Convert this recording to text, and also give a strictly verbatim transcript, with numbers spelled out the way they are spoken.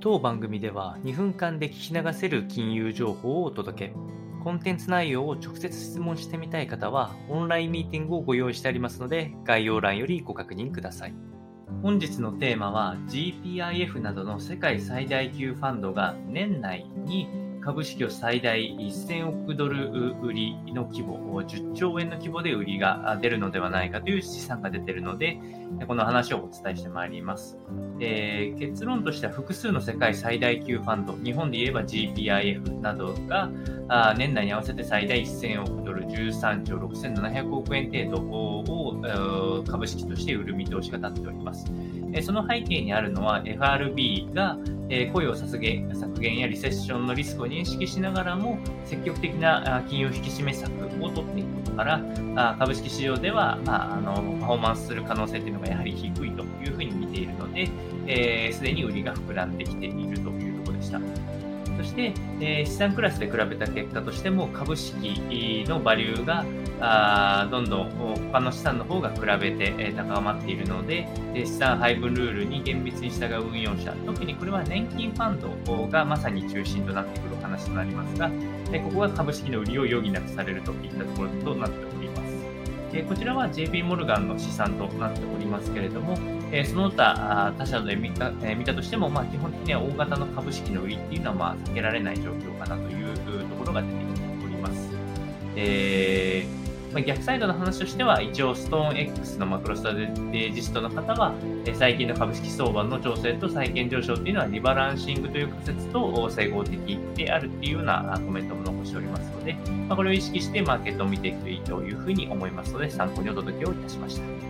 当番組ではにふんかんで聞き流せる金融情報をお届け、コンテンツ内容を直接質問してみたい方はオンラインミーティングをご用意してありますので、概要欄よりご確認ください。本日のテーマは ジーピーアイエフ などの世界最大級ファンドが年内に株式を最大せんおくドル売りの規模、じゅっちょうえんの規模で売りが出るのではないかという試算が出ているので、この話をお伝えしてまいります。えー、結論としては複数の世界最大級ファンド、日本で言えば ジーピーアイエフ などがあ年内に合わせて最大せんおくドル、じゅうさんちょうろくせんななひゃくおくえん程度を株式として売る見通しが立っております。その背景にあるのは エフアールビー が雇用削減、削減やリセッションのリスクを認識しながらも積極的な金融引き締め策を取っていることから、株式市場では、まあ、あのパフォーマンスする可能性というのがやはり低いというふうに見ているので、えー、すでに売りが膨らんできているというところでした。そして、えー、資産クラスで比べた結果としても株式のバリューがあどんどん他の資産の方が比べて、えー、高まっているので、資産配分ルールに厳密に従う運用者、特にこれは年金ファンドがまさに中心となってくるお話となりますが、えー、ここが株式の売りを余儀なくされるといったところとなっております。えー、こちらは ジェイピー モルガンの試算となっておりますけれども、えー、その他他社で見た、えー、見たとしても、まあ、基本的には大型の株式の売りっていうのはまあ避けられない状況かなというところが出てきております。えー逆サイドの話としては、一応ストーン X のマクロストラテジストの方は最近の株式相場の調整と債券上昇というのはリバランシングという仮説と整合的であるというようなコメントも残しておりますので、これを意識してマーケットを見ていくといいというふうに思いますので、参考にお届けをいたしました。